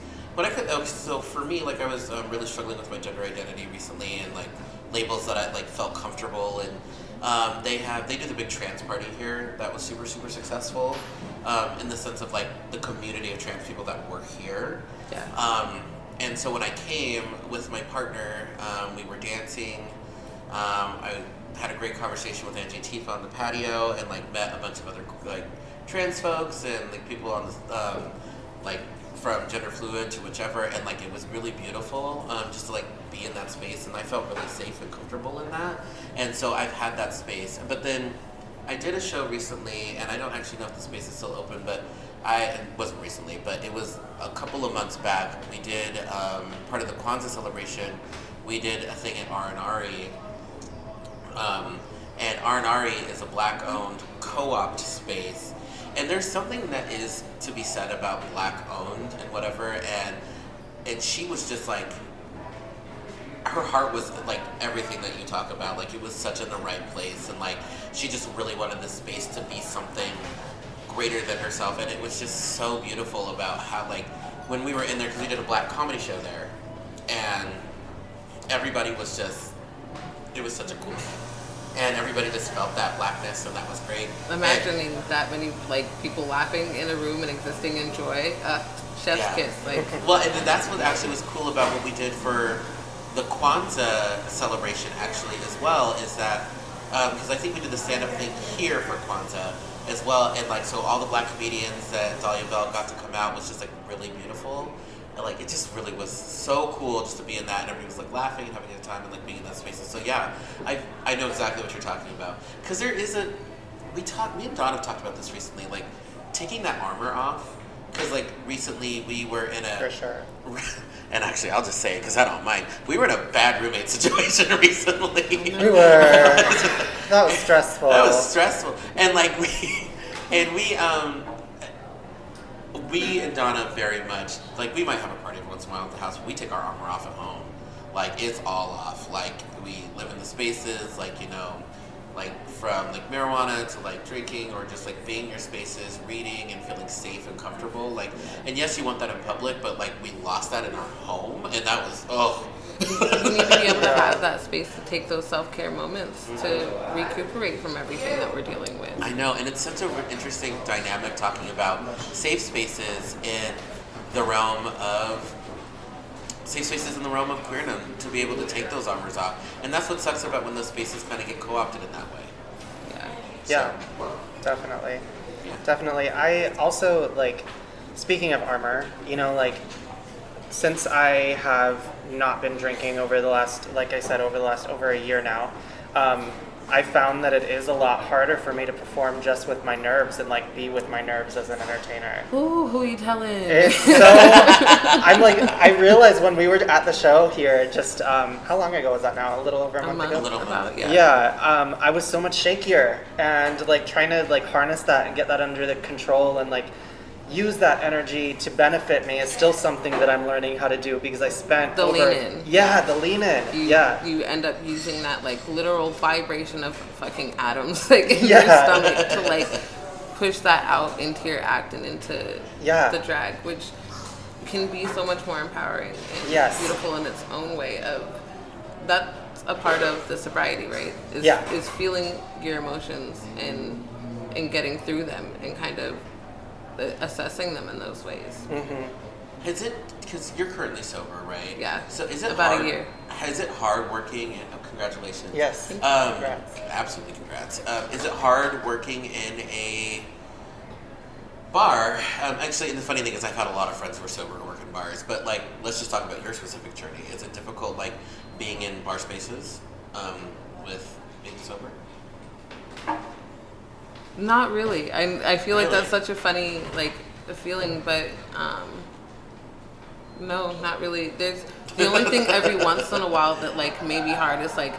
for me, like I was really struggling with my gender identity recently, and like labels that I like felt comfortable, and they do the big trans party here that was super, super successful, in the sense of like the community of trans people that work here. Yeah. And so when I came with my partner, we were dancing. I had a great conversation with Angie Tifa on the patio, and like met a bunch of other like trans folks and like people on the like, from gender fluid to whichever, and like it was really beautiful just to like be in that space, and I felt really safe and comfortable in that. And so I've had that space, but then I did a show recently, and I don't actually know if the space is still open, but it was a couple of months back. We did part of the Kwanzaa celebration, we did a thing at R&RE, and R&RE is a black owned co-op space. And there's something that is to be said about black-owned and whatever, and she was just like, her heart was like everything that you talk about, like it was such in the right place, and like she just really wanted this space to be something greater than herself, and it was just so beautiful about how like when we were in there, because we did a black comedy show there, and everybody was just, it was such a cool thing. And everybody just felt that blackness, so that was great. Imagining that many like people laughing in a room and existing in joy, chef's kiss. Like. Well, and then that's what actually was cool about what we did for the Kwanzaa celebration, actually, as well, is that because I think we did the stand-up thing here for Kwanzaa as well, and like so all the black comedians that Dahlia Bell got to come out was just like really beautiful. And like it just really was so cool just to be in that, and everybody was like laughing and having a good time and like being in that space. And so yeah, I know exactly what you're talking about, because there is a me and Don have talked about this recently, like taking that armor off, because like recently we were in a, for sure, and actually I'll just say it because I don't mind, we were in a bad roommate situation recently. We were that was stressful, and like we and Donna very much, like, we might have a party every once in a while at the house, but we take our armor off at home. Like, it's all off. Like, we live in the spaces, like, you know, like, from, like, marijuana to, like, drinking or just, like, being in your spaces, reading and feeling safe and comfortable. Like, and yes, you want that in public, but, like, we lost that in our home, and that was, You need to be able to have that space to take those self-care moments to recuperate from everything that we're dealing with. I know, and it's such an interesting dynamic talking about safe spaces in the realm of queerdom, to be able to take those armors off. And that's what sucks about when those spaces kind of get co-opted in that way. Definitely. I also, like, speaking of armor, you know, like, since I have not been drinking over the last, like I said, over a year now, I found that it is a lot harder for me to perform just with my nerves and like be with my nerves as an entertainer. Ooh, who are you telling? It's so, I realized when we were at the show here, just, how long ago was that now? A little over a month ago? A little about, yeah. Yeah, I was so much shakier and like trying to like harness that and get that under the control and like use that energy to benefit me is still something that I'm learning how to do because I spent lean in. Yeah, the lean in. You end up using that like literal vibration of fucking atoms like in your stomach to like push that out into your act and into the drag, which can be so much more empowering and beautiful in its own way. Of that's a part of the sobriety, right? Is feeling your emotions and getting through them and kind of assessing them in those ways. Mm-hmm. Is it, because you're currently sober, right? Yeah. So is it about hard, a year? Is it hard working? And, congratulations. Yes. Congrats. Absolutely, congrats. Is it hard working in a bar? Actually, and the funny thing is, I've had a lot of friends who are sober and work in bars. But like, let's just talk about your specific journey. Is it difficult, like being in bar spaces with being sober? Not really. I feel like that's such a funny like feeling, but no, not really. There's the only thing every once in a while that like may be hard is like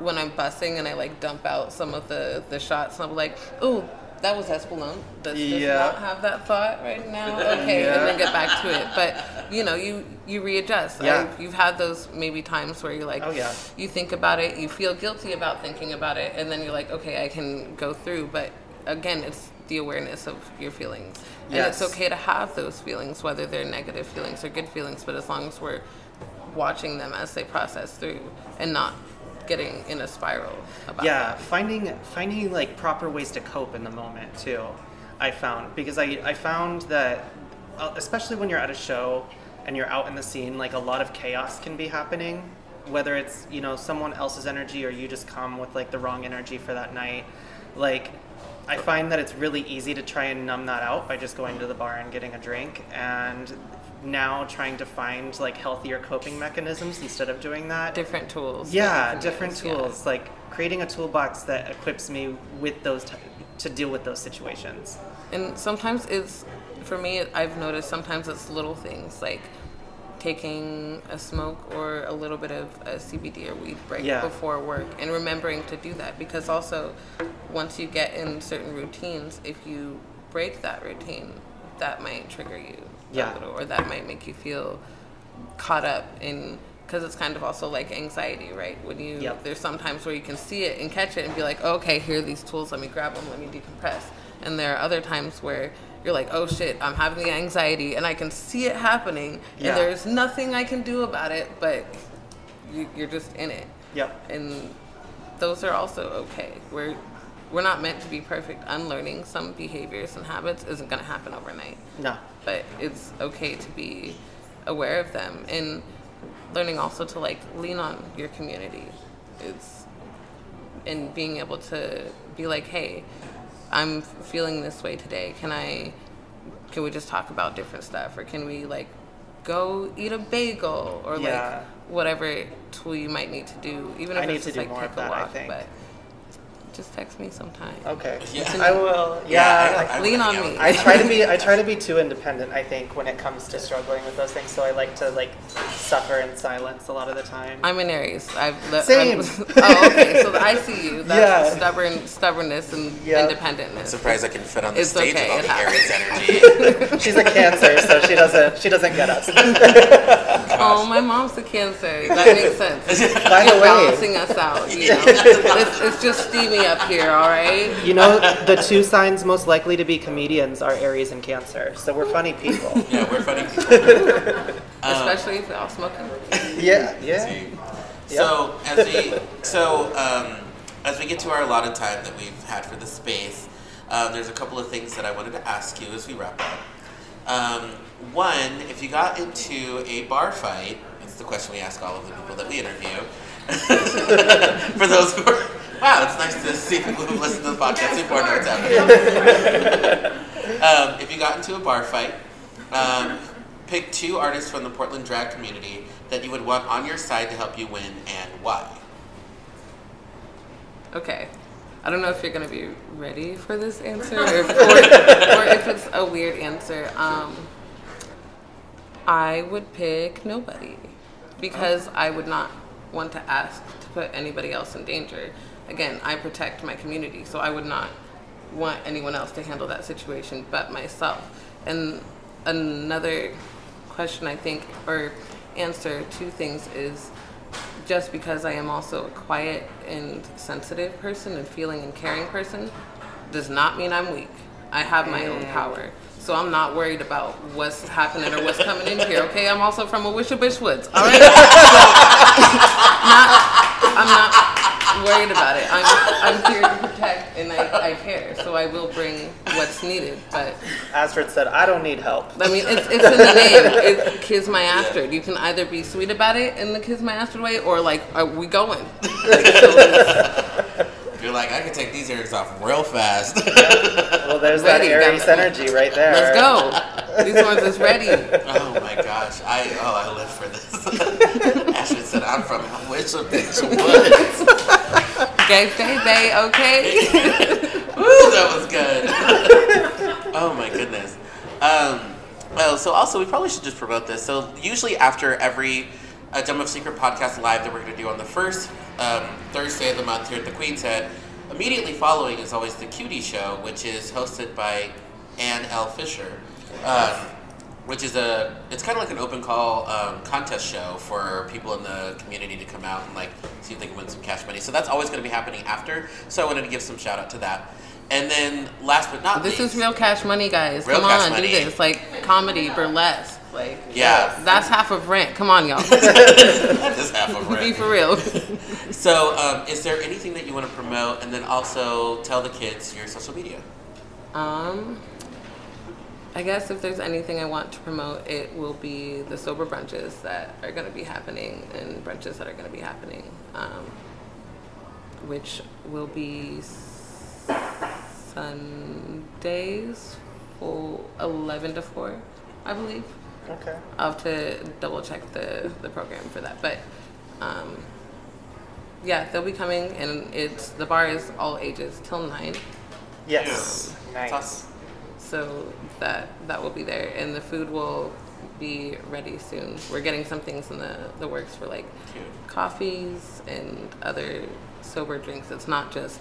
when I'm bussing and I like dump out some of the shots and I'm like, oh, that was Espelon. Does not have that thought right now. Okay, and then get back to it. But you know, you readjust. Yeah. You've had those maybe times where you're like, you think about it, you feel guilty about thinking about it, and then you're like, okay, I can go through. But again, it's the awareness of your feelings, and it's okay to have those feelings, whether they're negative feelings or good feelings. But as long as we're watching them as they process through, and not getting in a spiral about that. Finding like proper ways to cope in the moment too, I found, because I found that especially when you're at a show and you're out in the scene, like a lot of chaos can be happening, whether it's, you know, someone else's energy or you just come with like the wrong energy for that night. Like I find that it's really easy to try and numb that out by just going to the bar and getting a drink, and now trying to find like healthier coping mechanisms instead of doing that. Different tools. Yeah, different tools. Yeah. Like creating a toolbox that equips me with those to deal with those situations. And sometimes it's, for me, I've noticed sometimes it's little things like taking a smoke or a little bit of a CBD or weed break before work, and remembering to do that, because also once you get in certain routines, if you break that routine, that might trigger you. Yeah. Little, or that might make you feel caught up in, because it's kind of also like anxiety, right? When you there's sometimes where you can see it and catch it and be like, oh, okay, here are these tools, let me grab them, let me decompress. And there are other times where you're like, oh shit, I'm having the anxiety and I can see it happening and there's nothing I can do about it, but you're just in it. Yep. And those are also okay. We're not meant to be perfect. Unlearning some behaviors and habits isn't going to happen overnight. No. But it's okay to be aware of them. And learning also to, like, lean on your community. And being able to be like, hey, I'm feeling this way today. Can we just talk about different stuff? Or can we, like, go eat a bagel? Or, like, whatever tool you might need to do. Even if I need to do like, more of that, I think. But just text me sometime. Okay. Yeah. I will. Yeah. Lean on me. I try to be too independent, I think, when it comes to struggling with those things. So I like to like suffer in silence a lot of the time. I'm an Aries. Same. Oh, okay. So I see you. That's stubbornness and independentness. I'm surprised I can fit on the stage with all the Aries energy. She's a Cancer, so she doesn't get us. Oh, my mom's a Cancer. That makes sense. By the way, balancing us out. You know? It's just steamy up here, all right? You know, the two signs most likely to be comedians are Aries and Cancer, so we're funny people. Yeah, we're funny people. Especially if they're all smoking. Yeah. So as we get to our allotted time that we've had for the space, there's a couple of things that I wanted to ask you as we wrap up. One, if you got into a bar fight, that's the question we ask all of the people that we interview. For those who are, wow, it's nice to see people who listen to the podcast before know what's happening. If you got into a bar fight, Pick two artists from the Portland drag community that you would want on your side to help you win, and why. Okay. I don't know if you're going to be ready for this answer or if it's a weird answer. I would pick nobody because I would not want to ask to put anybody else in danger. Again, I protect my community, so I would not want anyone else to handle that situation but myself. And another question, I think, or answer to things is just because I am also a quiet and sensitive person and feeling and caring person does not mean I'm weak. I have my own power. So I'm not worried about what's happening or what's coming in here, okay? I'm also from a Wishabish Woods, all right? I'm not worried about it. I'm here to protect, and I care, so I will bring what's needed. But Astrid said, I don't need help. I mean, it's in the name. It's KizMyAstrid. You can either be sweet about it in the KizMyAstrid way or, like, are we going? Like, so you're like, I can take these earrings off real fast. Well, there's ready, that earring synergy right there. Let's go. These ones is ready. Oh my gosh. I live for this. Astrid said, I'm from Wishabish Woods. Gay, okay. Woo, that was good. Oh my goodness. Well, so also, we probably should just promote this. So usually after every Gem of Secret podcast live that we're going to do on the first Thursday of the month here at the Queen's Head. Immediately following is always the Cutie Show, which is hosted by Ann L. Fisher, which is it's kind of like an open call contest show for people in the community to come out and like see if they can win some cash money. So that's always going to be happening after. So I wanted to give some shout out to that. And then last but not least, this is real cash money, guys. Real come cash on, money. Do this like comedy, burlesque. Like, yeah, that's half of rent. Come on, y'all. That is half of rent. Be for real. So, is there anything that you want to promote, and then also tell the kids your social media? I guess if there's anything I want to promote, it will be the sober brunches that are going to be happening, and brunches that are going to be happening, which will be Sundays, 11 to 4, I believe. Okay. I'll have to double check the program for that. But, yeah, they'll be coming, and the bar is all ages till 9. Yes. Nice. So that will be there, and the food will be ready soon. We're getting some things in the works for, like, coffees and other sober drinks. It's not just,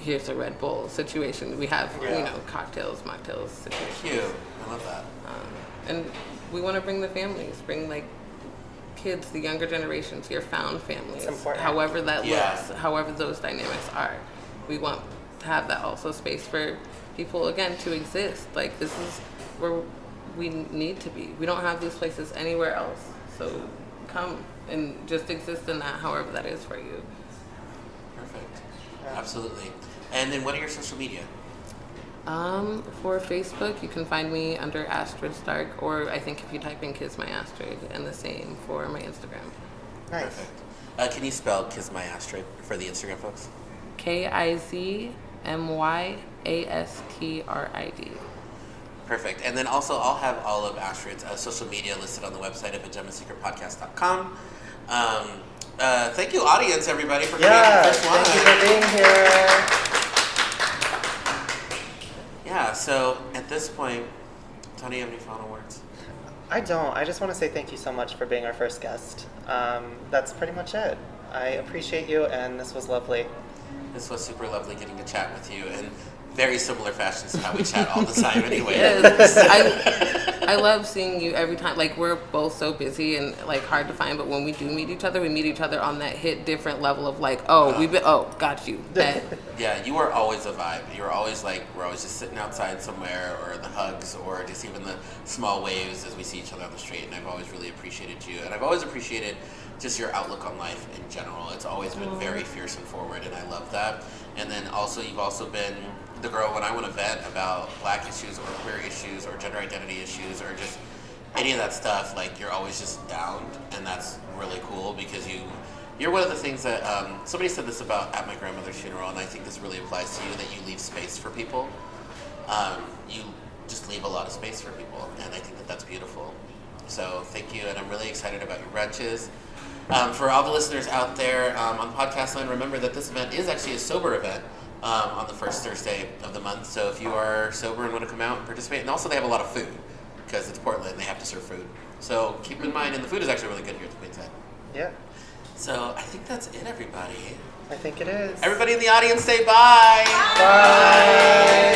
here's a Red Bull situation. We have, you know, cocktails, mocktails situations. Cute. I love that. And we want to bring the families, bring, like, kids, the younger generations, your found families, however that looks, however those dynamics are. We want to have that also space for people, again, to exist. Like, this is where we need to be. We don't have these places anywhere else. So come and just exist in that, however that is for you. Perfect. Absolutely. And then what are your social media? For Facebook, you can find me under Astrid Stark, or I think if you type in KizMyAstrid, and the same for my Instagram. Nice. Perfect. Can you spell KizMyAstrid for the Instagram folks? KizMyAstrid. Perfect. And then also, I'll have all of Astrid's social media listed on the website at gemandsecretpodcast.com. Thank you, audience, everybody, for coming out the first one. Thank you for being here. Yeah, so at this point, Tony, have any final words? I don't. I just want to say thank you so much for being our first guest. That's pretty much it. I appreciate you, and this was lovely. This was super lovely getting to chat with you in very similar fashions to how we chat all the time anyway. Yes. I love seeing you every time. Like, we're both so busy and, like, hard to find, but when we do meet each other, we meet each other on that different level of, like, got you. That. Yeah, you are always a vibe. You're always, like, we're always just sitting outside somewhere, or the hugs, or just even the small waves as we see each other on the street, and I've always really appreciated you, and I've always appreciated just your outlook on life in general. It's always been very fierce and forward, and I love that. And then also, you've also been the girl when I want to vent about black issues or queer issues or gender identity issues or just any of that stuff, like, you're always just down, and that's really cool because you're one of the things that somebody said this about at my grandmother's funeral, and I think this really applies to you, that you leave space for people. You just leave a lot of space for people, and I think that that's beautiful. So thank you, and I'm really excited about your brunches. For all the listeners out there on Podcast Land, remember that this event is actually a sober event on the first Thursday of the month. So if you are sober and want to come out and participate, and also they have a lot of food because it's Portland and they have to serve food. So keep in mind, and the food is actually really good here at the Queen's Head. Yeah. So I think that's it, everybody. I think it is. Everybody in the audience say bye. Bye.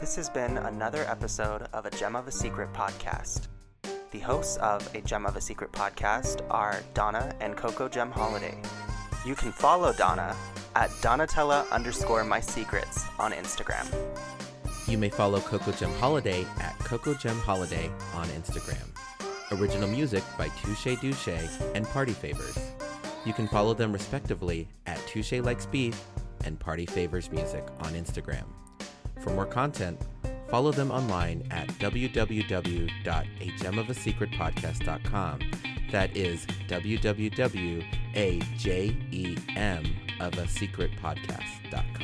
This has been another episode of A Gem of a Secret podcast. The hosts of A Gem of a Secret podcast are Donna and Coco Jem Holiday. You can follow Donna at Donatella_mysecrets on Instagram. You may follow Coco Jem Holiday at Coco Jem Holiday on Instagram. Original music by Touche Douche and Party Favors. You can follow them respectively at Touche Likes Beef and Party Favors Music on Instagram. For more content, follow them online at www.agemofasecretpodcast.com. That is www.agemofasecretpodcast.com.